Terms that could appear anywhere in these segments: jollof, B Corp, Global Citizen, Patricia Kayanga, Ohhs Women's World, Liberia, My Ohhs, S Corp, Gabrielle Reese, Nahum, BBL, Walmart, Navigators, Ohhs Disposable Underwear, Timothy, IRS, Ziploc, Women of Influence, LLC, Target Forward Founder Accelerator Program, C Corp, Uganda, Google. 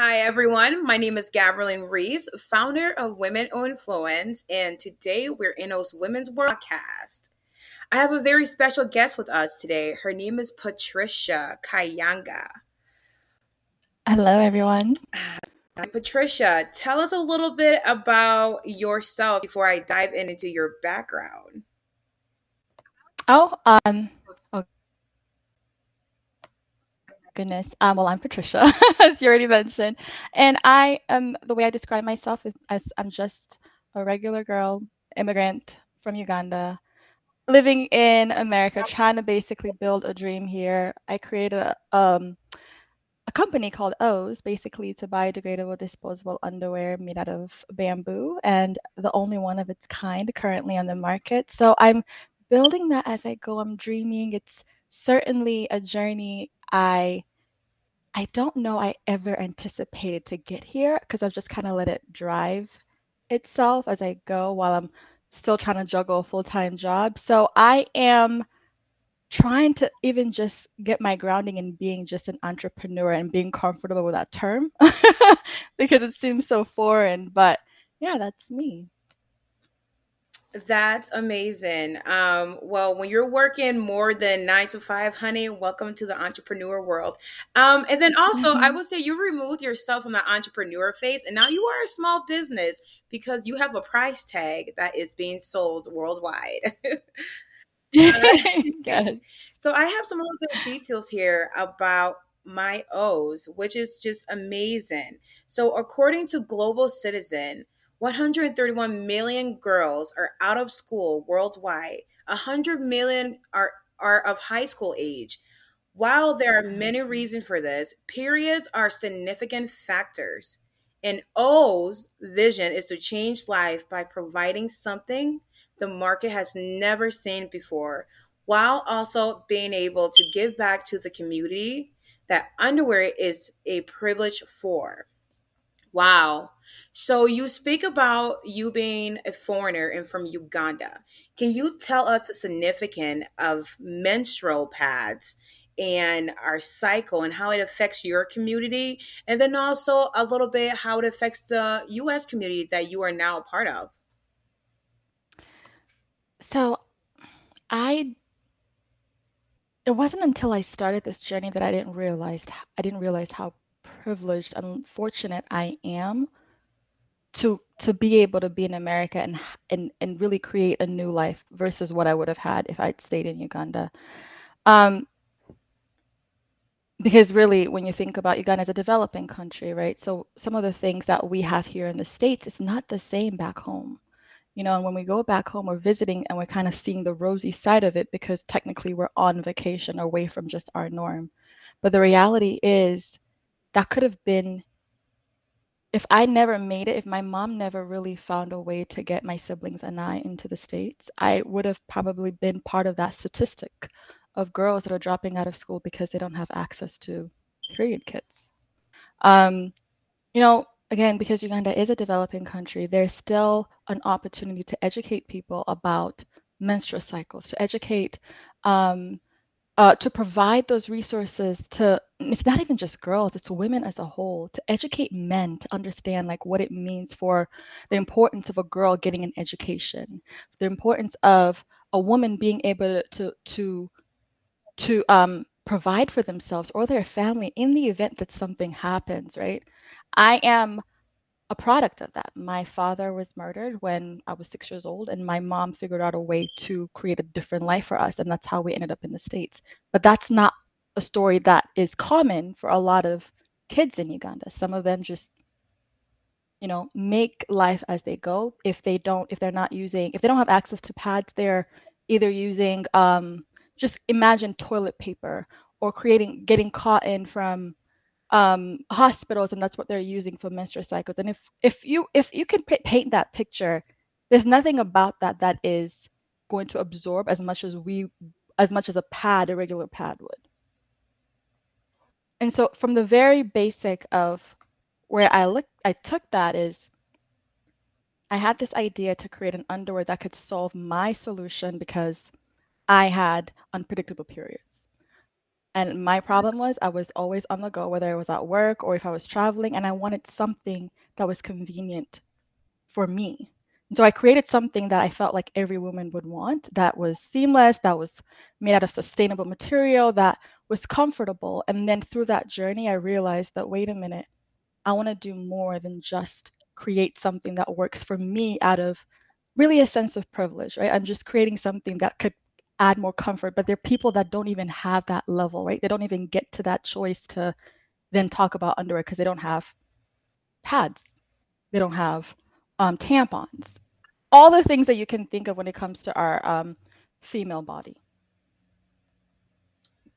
Hi, everyone. My name is Gabrielle Reese, founder of Women of Influence, and today we're in Ohhs Women's World podcast. I have a very special guest with us today. Her name is Patricia Kayanga. Hello, everyone. Patricia, tell us a little bit about yourself before I dive into your background. Goodness. Well, I'm Patricia, as you already mentioned, and I am the way I describe myself is as I'm just a regular girl, immigrant from Uganda, living in America, trying to basically build a dream here. I created a company called Ohhs, basically to biodegradable disposable underwear made out of bamboo, and the only one of its kind currently on the market. So I'm building that as I go. I'm dreaming. It's certainly a journey. I don't know I ever anticipated to get here because I've just kind of let it drive itself as I go while I'm still trying to juggle a full-time job. So I am trying to even just get my grounding in being just an entrepreneur and being comfortable with that term because it seems so foreign. But yeah, that's me. That's amazing. Well, when you're working more than 9 to 5, honey, welcome to the entrepreneur world. And then also, I would say you removed yourself from the entrepreneur phase, and now you are a small business because you have a price tag that is being sold worldwide. So I have some little bit of details here about my Ohhs, which is just amazing. So according to Global Citizen, 131 million girls are out of school worldwide. 100 million are of high school age. While there are many reasons for this, periods are significant factors. And Ohhs' vision is to change life by providing something the market has never seen before, while also being able to give back to the community that underwear is a privilege for. Wow. So you speak about you being a foreigner and from Uganda. Can you tell us the significance of menstrual pads and our cycle and how it affects your community? And then also a little bit how it affects the U.S. community that you are now a part of. So it wasn't until I started this journey that I didn't realize how privileged and fortunate I am to be able to be in America and really create a new life versus what I would have had if I'd stayed in Uganda. Because really, when you think about Uganda as a developing country, right? So some of the things that we have here in the States, it's not the same back home. You know, and when we go back home, we're visiting and we're kind of seeing the rosy side of it because technically we're on vacation away from just our norm. But the reality is, that could have been, if I never made it, if my mom never really found a way to get my siblings and I into the States, I would have probably been part of that statistic of girls that are dropping out of school because they don't have access to period kits. You know, again, because Uganda is a developing country, there's still an opportunity to educate people about menstrual cycles, to educate to provide those resources to, it's not even just girls, it's women as a whole, to educate men to understand like what it means for the importance of a girl getting an education, the importance of a woman being able to provide for themselves or their family in the event that something happens, right? I am a product of that. My father was murdered when I was 6 years old, and my mom figured out a way to create a different life for us, and that's how we ended up in the States. But that's not a story that is common for a lot of kids in Uganda. Some of them just, you know, make life as they go. If they don't have access to pads, they're either using, just imagine toilet paper or getting cotton from hospitals, and that's what they're using for menstrual cycles. And if you can paint that picture, there's nothing about that is going to absorb as much as a regular pad would. And so from the very basic of where I took that is I had this idea to create an underwear that could solve my solution because I had unpredictable periods. And my problem was I was always on the go, whether it was at work or if I was traveling, and I wanted something that was convenient for me. And so I created something that I felt like every woman would want, that was seamless, that was made out of sustainable material, that was comfortable. And then through that journey, I realized that, wait a minute, I want to do more than just create something that works for me out of really a sense of privilege, right? I'm just creating something that could add more comfort, but there are people that don't even have that level, right? They don't even get to that choice to then talk about underwear because they don't have pads. They don't have tampons, all the things that you can think of when it comes to our female body.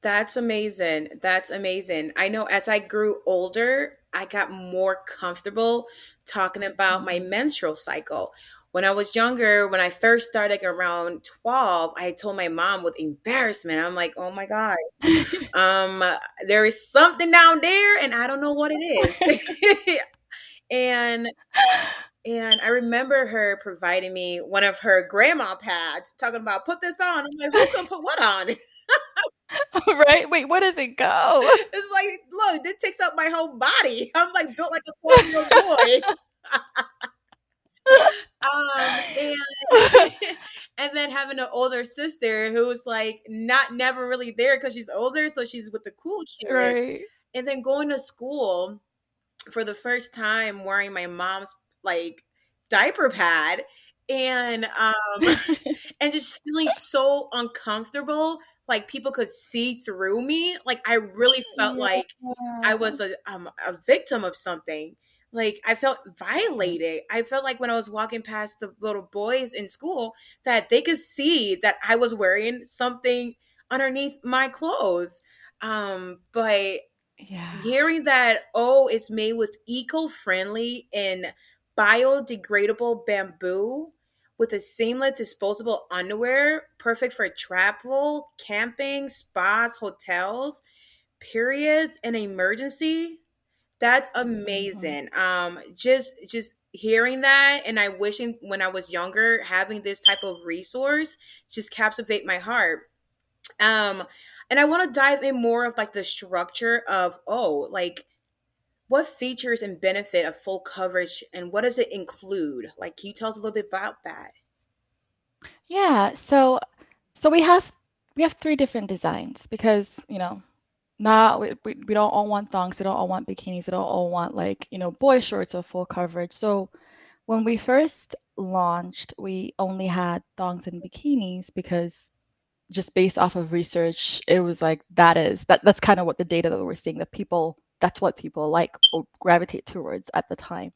That's amazing. That's amazing. I know as I grew older, I got more comfortable talking about my menstrual cycle. When I was younger, when I first started around 12, I told my mom with embarrassment. I'm like, oh my God, there is something down there and I don't know what it is. And I remember her providing me one of her grandma pads, talking about, put this on. I'm like, who's going to put what on? Right? Wait, where does it go? It's like, look, this takes up my whole body. I'm like built like a 12-year-old boy. And then having an older sister who was like never really there because she's older, so she's with the cool kids. Right. And then going to school for the first time wearing my mom's like diaper pad and and just feeling so uncomfortable, like people could see through me. Like I really felt like I was a victim of something. Like I felt violated. I felt like when I was walking past the little boys in school that they could see that I was wearing something underneath my clothes. But hearing that, oh, it's made with eco-friendly and biodegradable bamboo with a seamless disposable underwear, perfect for travel, camping, spas, hotels, periods, and emergency. That's amazing. Just hearing that, and I wishing when I was younger, having this type of resource just captivate my heart. And I want to dive in more of like the structure of, like what features and benefit of full coverage and what does it include? Like, can you tell us a little bit about that? Yeah. So we have three different designs because, we don't all want thongs. We don't all want bikinis. We don't all want boy shorts or full coverage. So when we first launched, we only had thongs and bikinis because just based off of research, it was like that's kind of what the data that we're seeing, that that's what people like or gravitate towards at the time.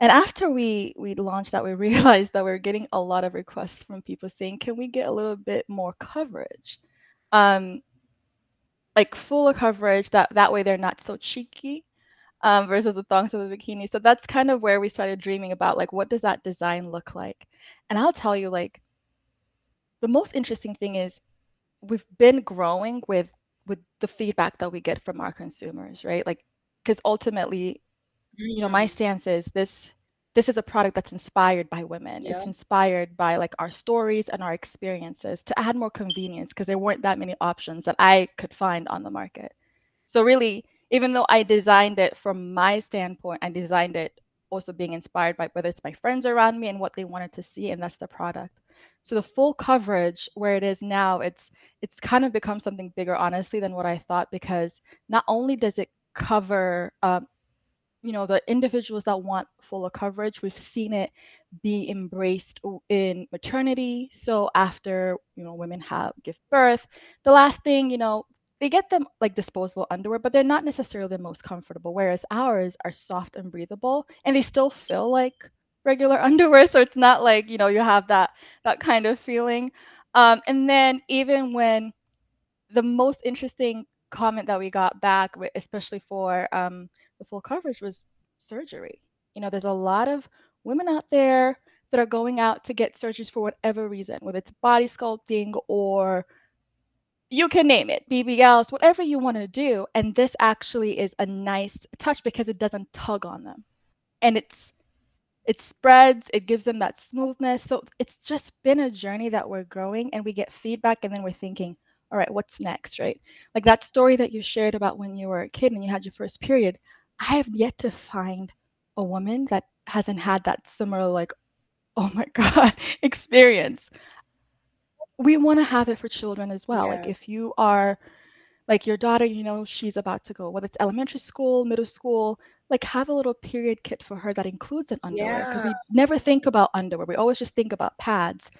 And after we launched that, we realized that we were getting a lot of requests from people saying, can we get a little bit more coverage? Like fuller coverage, that way they're not so cheeky versus the thongs of the bikini. So that's kind of where we started dreaming about like, what does that design look like? And I'll tell you, like, the most interesting thing is we've been growing with the feedback that we get from our consumers, right? Like, because ultimately, my stance is this is a product that's inspired by women. Yeah. It's inspired by like our stories and our experiences to add more convenience because there weren't that many options that I could find on the market. So really, even though I designed it from my standpoint, I designed it also being inspired by whether it's my friends around me and what they wanted to see, and that's the product. So the full coverage where it is now, it's kind of become something bigger, honestly, than what I thought, because not only does it cover the individuals that want fuller coverage, we've seen it be embraced in maternity. So after, women give birth, the last thing, they get them like disposable underwear, but they're not necessarily the most comfortable, whereas ours are soft and breathable and they still feel like regular underwear. So it's not like, you have that kind of feeling. And then even when the most interesting comment that we got back, especially for, full coverage, was surgery. There's a lot of women out there that are going out to get surgeries for whatever reason, whether it's body sculpting or you can name it, BBLs, whatever you want to do. And this actually is a nice touch because it doesn't tug on them. And it spreads, it gives them that smoothness. So it's just been a journey that we're growing, and we get feedback, and then we're thinking, all right, what's next, right? Like that story that you shared about when you were a kid and you had your first period, I have yet to find a woman that hasn't had that similar, like, oh my God, experience. We want to have it for children as well. Yeah. Like if you are, like your daughter, you know, she's about to go, whether it's elementary school, middle school, like have a little period kit for her that includes an underwear, because we never think about underwear. We always just think about pads.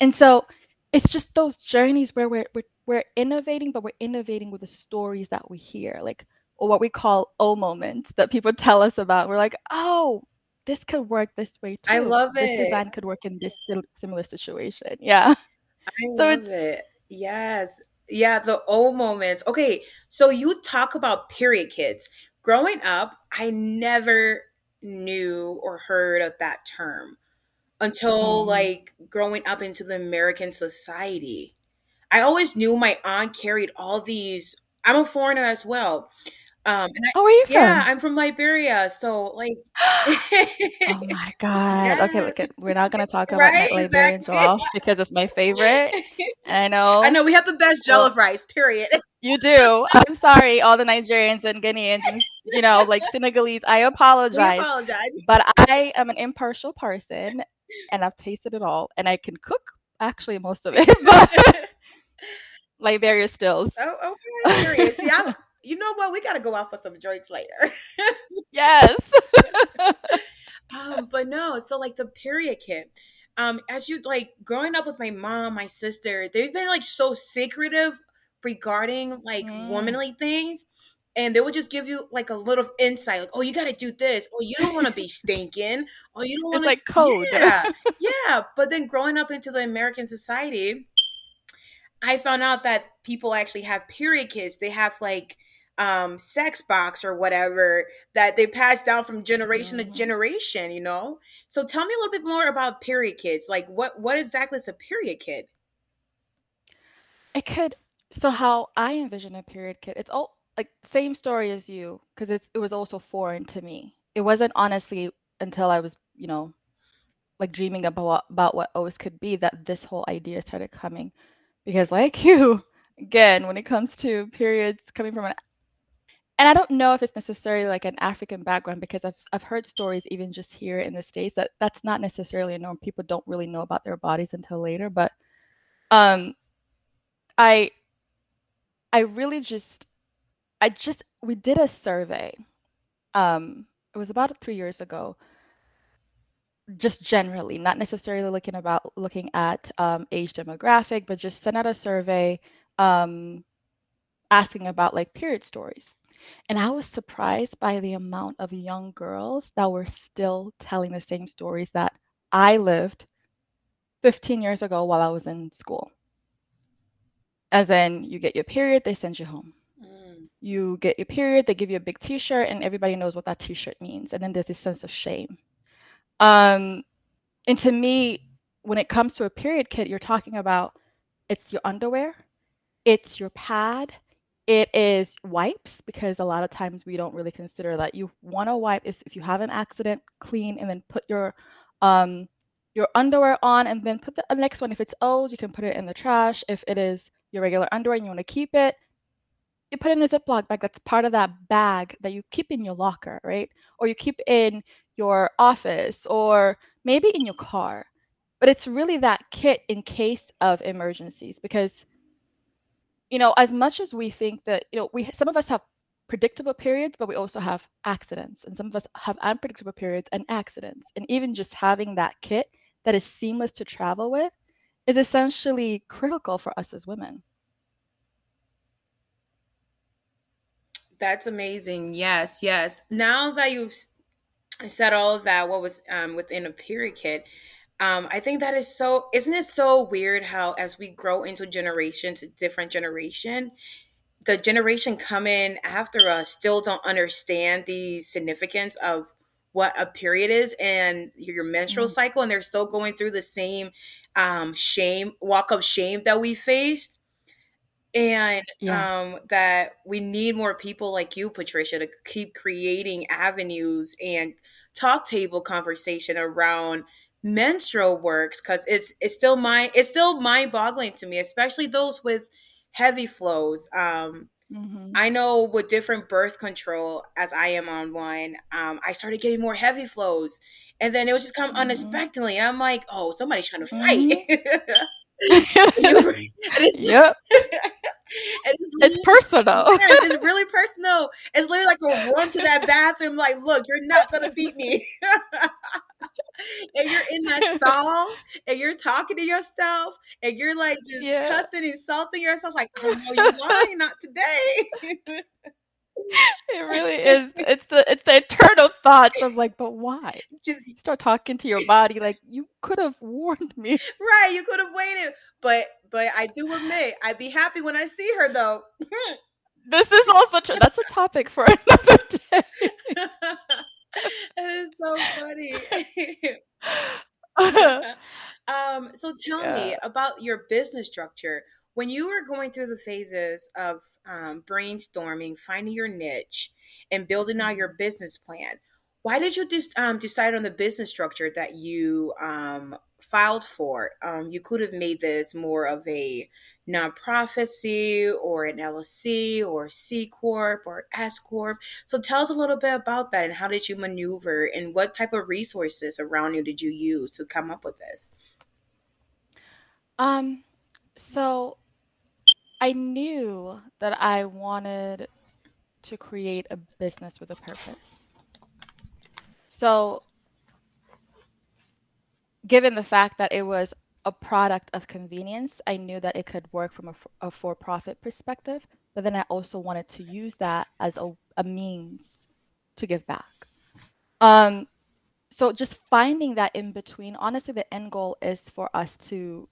And so it's just those journeys where we're innovating, but we're innovating with the stories that we hear, like, or what we call oh moments that people tell us about. We're like, oh, this could work this way too. I love it. This design could work in this similar situation. Yeah. I love it. Yes. Yeah, the oh moments. Okay, so you talk about period kits. Growing up, I never knew or heard of that term until like growing up into the American society. I always knew my aunt carried all these. I'm a foreigner as well. How are you from? Yeah, I'm from Liberia. So like, oh my God. Yes. Okay, look, we're not going to talk about Liberian jollof because it's my favorite. And I know we have the best jollof rice, period. You do. I'm sorry, all the Nigerians and Ghanaians, and, you know, like Senegalese. I apologize. We apologize. But I am an impartial person and I've tasted it all and I can cook actually most of it. But Liberia stills. Oh, okay. Curious. Yeah. You know what? We got to go out for some drinks later. Yes. But no, so like the period kit, as you like growing up with my mom, my sister, they've been like so secretive regarding like womanly things. And they would just give you like a little insight, like, oh, you got to do this. Oh, you don't want to be stinking. Oh, you don't want to. It's like code. Yeah. Yeah. But then growing up into the American society, I found out that people actually have period kits. They have like, sex box or whatever that they pass down from generation to generation, you know? So tell me a little bit more about period kits. Like what exactly is a period kit? So how I envision a period kit, it's all like same story as you, because it was also foreign to me. It wasn't honestly until I was, you know, like dreaming about what Ohhs could be that this whole idea started coming. Because like you, again, when it comes to periods coming from and I don't know if it's necessarily like an African background, because I've heard stories even just here in the States that that's not necessarily a norm. People don't really know about their bodies until later. But I really we did a survey. It was about 3 years ago. Just generally, not necessarily looking at age demographic, but just sent out a survey asking about like period stories. And I was surprised by the amount of young girls that were still telling the same stories that I lived 15 years ago while I was in school. As in, you get your period, they send you home. Mm. You get your period, they give you a big t-shirt, and everybody knows what that t-shirt means. And then there's this sense of shame. And to me, when it comes to a period kit, you're talking about it's your underwear, it's your pad, it is wipes, because a lot of times we don't really consider that you want to wipe is if you have an accident, clean, and then put your underwear on, and then put the next one. If it's old, you can put it in the trash. If it is your regular underwear and you want to keep it, you put it in a Ziploc bag. That's part of that bag that you keep in your locker, right? Or you keep in your office, or maybe in your car. But it's really that kit in case of emergencies, because you know, as much as we think that, you know, some of us have predictable periods, but we also have accidents, and some of us have unpredictable periods and accidents. And even just having that kit that is seamless to travel with is essentially critical for us as women. That's amazing. Yes, yes. Now that you've said all of that, what was within a period kit, I think that is so, isn't it so weird how as we grow into generation to different generation, the generation coming after us still don't understand the significance of what a period is and your menstrual cycle, and they're still going through the same walk of shame that we faced. And that we need more people like you, Patricia, to keep creating avenues and talk table conversation around menstrual works, because it's still mind boggling to me, especially those with heavy flows. I know with different birth control, as I am on one, I started getting more heavy flows, and then it would just come unexpectedly. And I'm like, oh, somebody's trying to fight. It's personal. Yeah, it's really personal. It's literally like a run to that bathroom, like, look, you're not gonna beat me. And you're in that stall and you're talking to yourself and you're like just cussing, insulting yourself, like, oh no, you're lying, not today. It really is. It's the eternal thoughts of like, but why? Just you start talking to your body like, you could have warned me. Right, you could have waited. But I do admit, I'd be happy when I see her though. This is also true. That's a topic for another day. That is so funny. So tell me about your business structure. When you were going through the phases of brainstorming, finding your niche, and building out your business plan, why did you decide on the business structure that you filed for? You could have made this more of a nonprofit or an LLC or C Corp or S Corp. So tell us a little bit about that, and how did you maneuver, and what type of resources around you did you use to come up with this? So I knew that I wanted to create a business with a purpose. So given the fact that it was a product of convenience, I knew that it could work from a for-profit perspective, but then I also wanted to use that as a means to give back. So just finding that in between, honestly, the end goal is for us to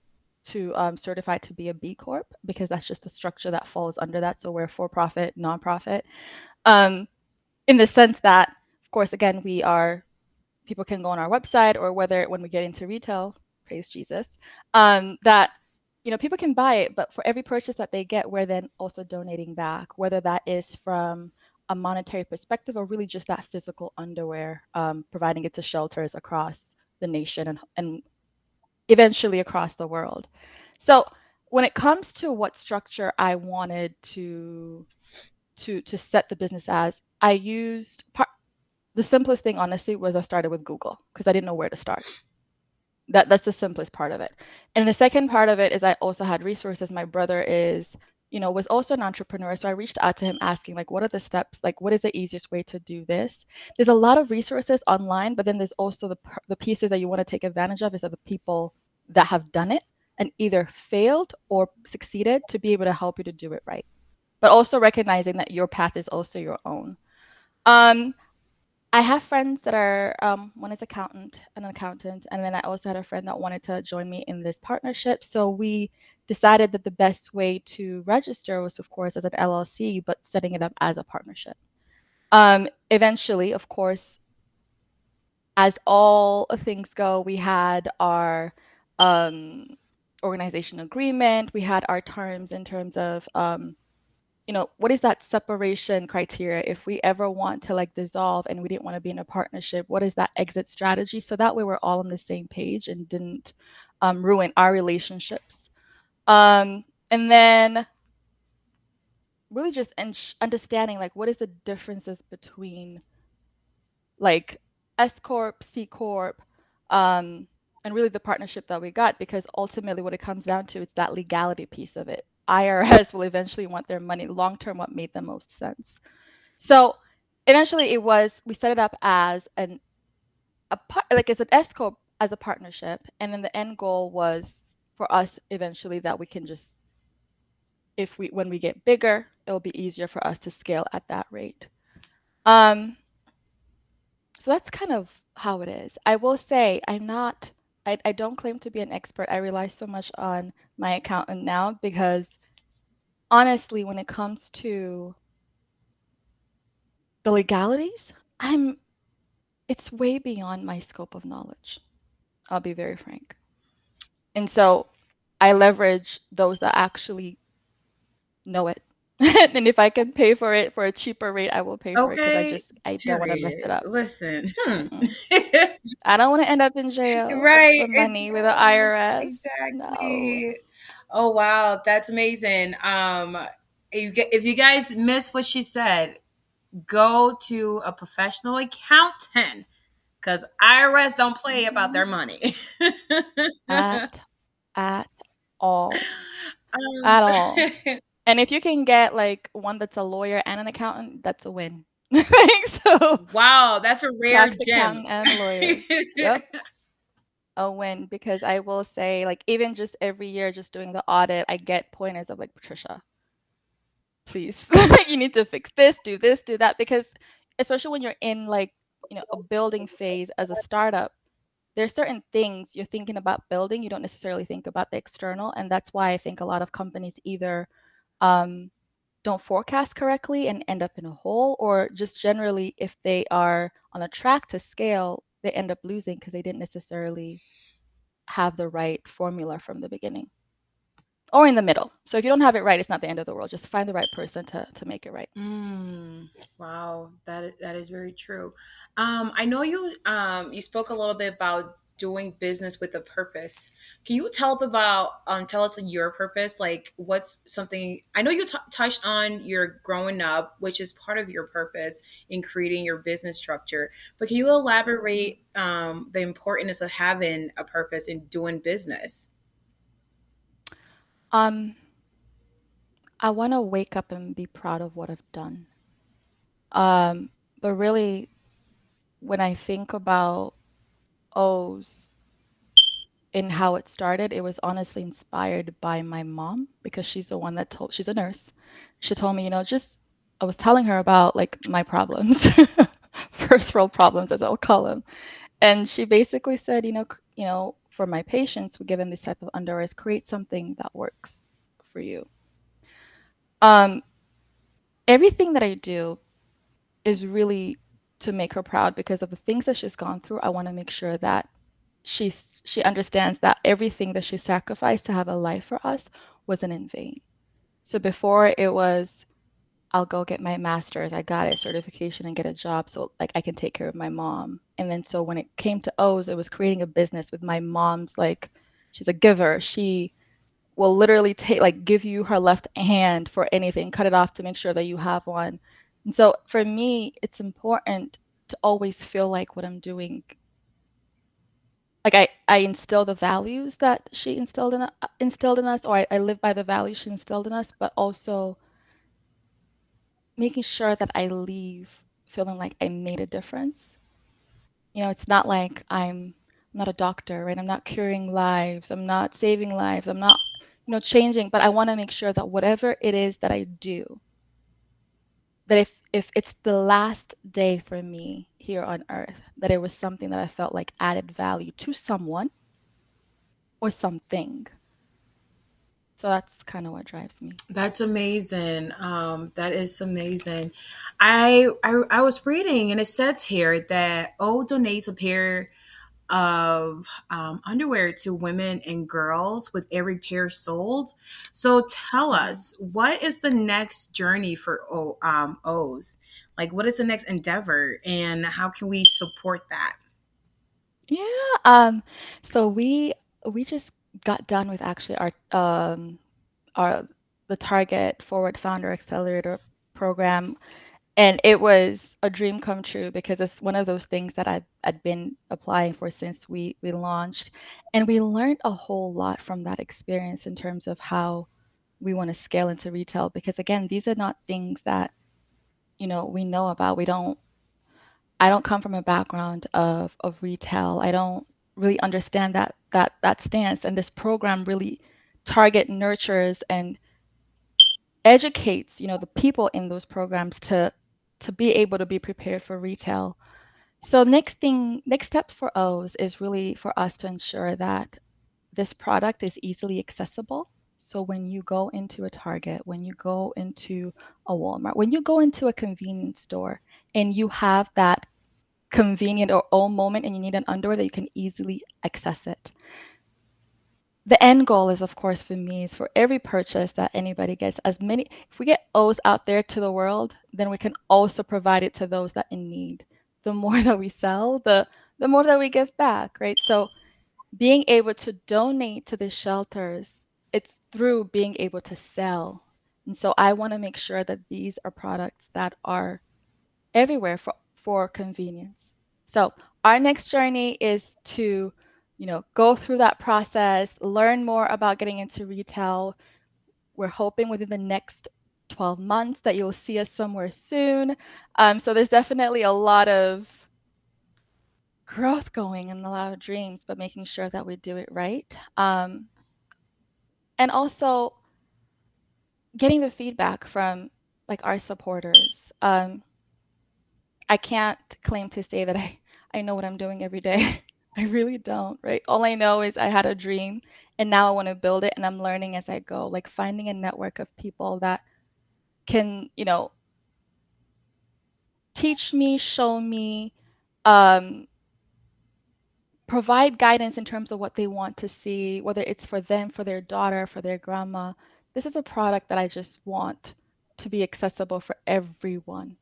certify to be a B Corp, because that's just the structure that falls under that. So we're for-profit, nonprofit, in the sense that, of course, again, people can go on our website, or whether when we get into retail, praise Jesus, that, people can buy it, but for every purchase that they get, we're then also donating back, whether that is from a monetary perspective or really just that physical underwear, providing it to shelters across the nation and eventually across the world. So when it comes to what structure I wanted to set the business as, I used the simplest thing, honestly, was I started with Google, because I didn't know where to start. That's the simplest part of it. And the second part of it is I also had resources. My brother was also an entrepreneur. So I reached out to him asking, like, what are the steps? Like, what is the easiest way to do this? There's a lot of resources online, but then there's also the pieces that you want to take advantage of is of the people that have done it and either failed or succeeded to be able to help you to do it right. But also recognizing that your path is also your own. I have friends that are, one is an accountant, and then I also had a friend that wanted to join me in this partnership. So we decided that the best way to register was, of course, as an LLC, but setting it up as a partnership. Eventually, of course, as all things go, we had our organization agreement. We had our terms in terms of what is that separation criteria? If we ever want to dissolve and we didn't want to be in a partnership, what is that exit strategy? So that way we're all on the same page and didn't ruin our relationships. And then really just understanding what is the differences between S Corp, C Corp, and really the partnership that we got, because ultimately what it comes down to, it's that legality piece of it. IRS will eventually want their money long term, what made the most sense. So eventually we set it up as an S Corp as a partnership, and then the end goal was for us eventually that we can just, when we get bigger, it'll be easier for us to scale at that rate. So that's kind of how it is. I will say I don't claim to be an expert. I rely so much on my accountant now, because honestly, when it comes to the legalities, it's way beyond my scope of knowledge. I'll be very frank. And so I leverage those that actually know it. And if I can pay for it for a cheaper rate, I will pay for it, because I don't want to mess it up. Listen, I don't want to end up in jail. Right. For money with the IRS. Exactly. Oh, wow. That's amazing. If you guys missed what she said, go to a professional accountant, because IRS don't play about their money. at all. At all. And if you can get like one that's a lawyer and an accountant, that's a win. So, wow, that's a rare gem. And lawyer. Yep. A win, because I will say, like, even just every year, just doing the audit, I get pointers of like, Patricia, please, you need to fix this, do that, because especially when you're in like, you know, a building phase as a startup, there's certain things you're thinking about building. You don't necessarily think about the external. And that's why I think a lot of companies either don't forecast correctly and end up in a hole, or just generally, if they are on a track to scale, they end up losing because they didn't necessarily have the right formula from the beginning or in the middle. So if you don't have it right, it's not the end of the world. Just find the right person to make it right. Wow. That is very true. I know you spoke a little bit about doing business with a purpose. Can you tell us your purpose? Like, what's something, I know you touched on your growing up, which is part of your purpose in creating your business structure, but can you elaborate the importance of having a purpose in doing business? I want to wake up and be proud of what I've done. But really, when I think about Ohhs in how it started, it was honestly inspired by my mom, because she's the one that she's a nurse. She told me, I was telling her about like my problems, first world problems as I'll call them. And she basically said, for my patients, we give them this type of underwear, create something that works for you. Everything that I do is really to make her proud, because of the things that she's gone through. I want to make sure that she understands that everything that she sacrificed to have a life for us wasn't in vain. So before it was, I'll go get my master's, I got a certification and get a job so like I can take care of my mom. And then so when it came to Ohhs, it was creating a business with my mom's, like, she's a giver. She will literally give you her left hand for anything, cut it off to make sure that you have one. And so for me, it's important to always feel like what I'm doing, like I instill the values that she instilled in us, or I live by the values she instilled in us, but also making sure that I leave feeling like I made a difference. It's not like I'm not a doctor, right? I'm not curing lives. I'm not saving lives. I'm not, changing, but I want to make sure that whatever it is that I do, that if it's the last day for me here on earth, that it was something that I felt like added value to someone or something. So that's kind of what drives me. That's amazing. That is amazing. I was reading, and it says here that Ohhs donates a pair of underwear to women and girls with every pair sold. So tell us, what is the next journey for Ohhs? Like, what is the next endeavor, and how can we support that? Yeah. So we just got done with actually the Target Forward Founder Accelerator Program. And it was a dream come true, because it's one of those things that I'd been applying for since we launched. And we learned a whole lot from that experience in terms of how we want to scale into retail. Because again, these are not things that, we know about. I don't come from a background of retail. I don't really understand that stance. And this program really nurtures and educates, the people in those programs to be able to be prepared for retail. So next steps for Ohhs is really for us to ensure that this product is easily accessible. So when you go into a Target, when you go into a Walmart, when you go into a convenience store and you have that convenient or Ohhs moment and you need an underwear, that you can easily access it. The end goal is, of course, for me, is for every purchase that anybody gets, if we get Ohhs out there to the world, then we can also provide it to those that in need. The more that we sell, the more that we give back, right? So being able to donate to the shelters it's through being able to sell. And so I want to make sure that these are products that are everywhere for convenience. So our next journey is to, you know, go through that process, learn more about getting into retail. We're hoping within the next 12 months that you'll see us somewhere soon. So there's definitely a lot of growth going and a lot of dreams, but making sure that we do it right. And also getting the feedback from like our supporters. I can't claim to say that I know what I'm doing every day. I really don't, right? All I know is I had a dream and now I want to build it, and I'm learning as I go, like finding a network of people that can, you know, teach me, show me, provide guidance in terms of what they want to see, whether it's for them, for their daughter, for their grandma. This is a product that I just want to be accessible for everyone.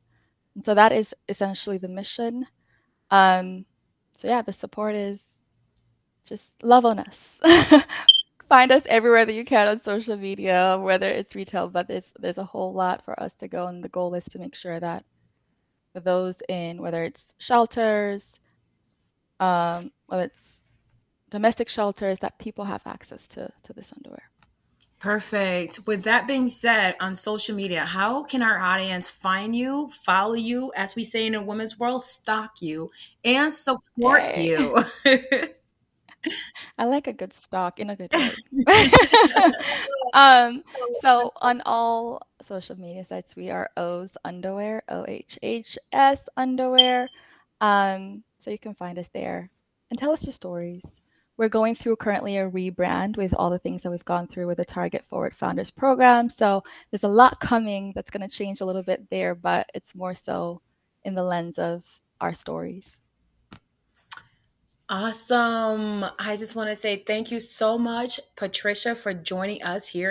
And so that is essentially the mission. So yeah, the support is just love on us. Find us everywhere that you can on social media, whether it's retail, but there's a whole lot for us to go. And the goal is to make sure that for those in, whether it's shelters, whether it's domestic shelters, that people have access to this underwear. Perfect. With that being said, on social media, how can our audience find you, follow you, as we say in a women's world, stalk you, and support you? I like a good stalk in a good way. So on all social media sites, we are Ohhs Underwear, OHHS Underwear. So you can find us there and tell us your stories. We're going through currently a rebrand with all the things that we've gone through with the Target Forward Founders Program. So there's a lot coming that's going to change a little bit there, but it's more so in the lens of our stories. Awesome. I just want to say thank you so much, Patricia, for joining us here.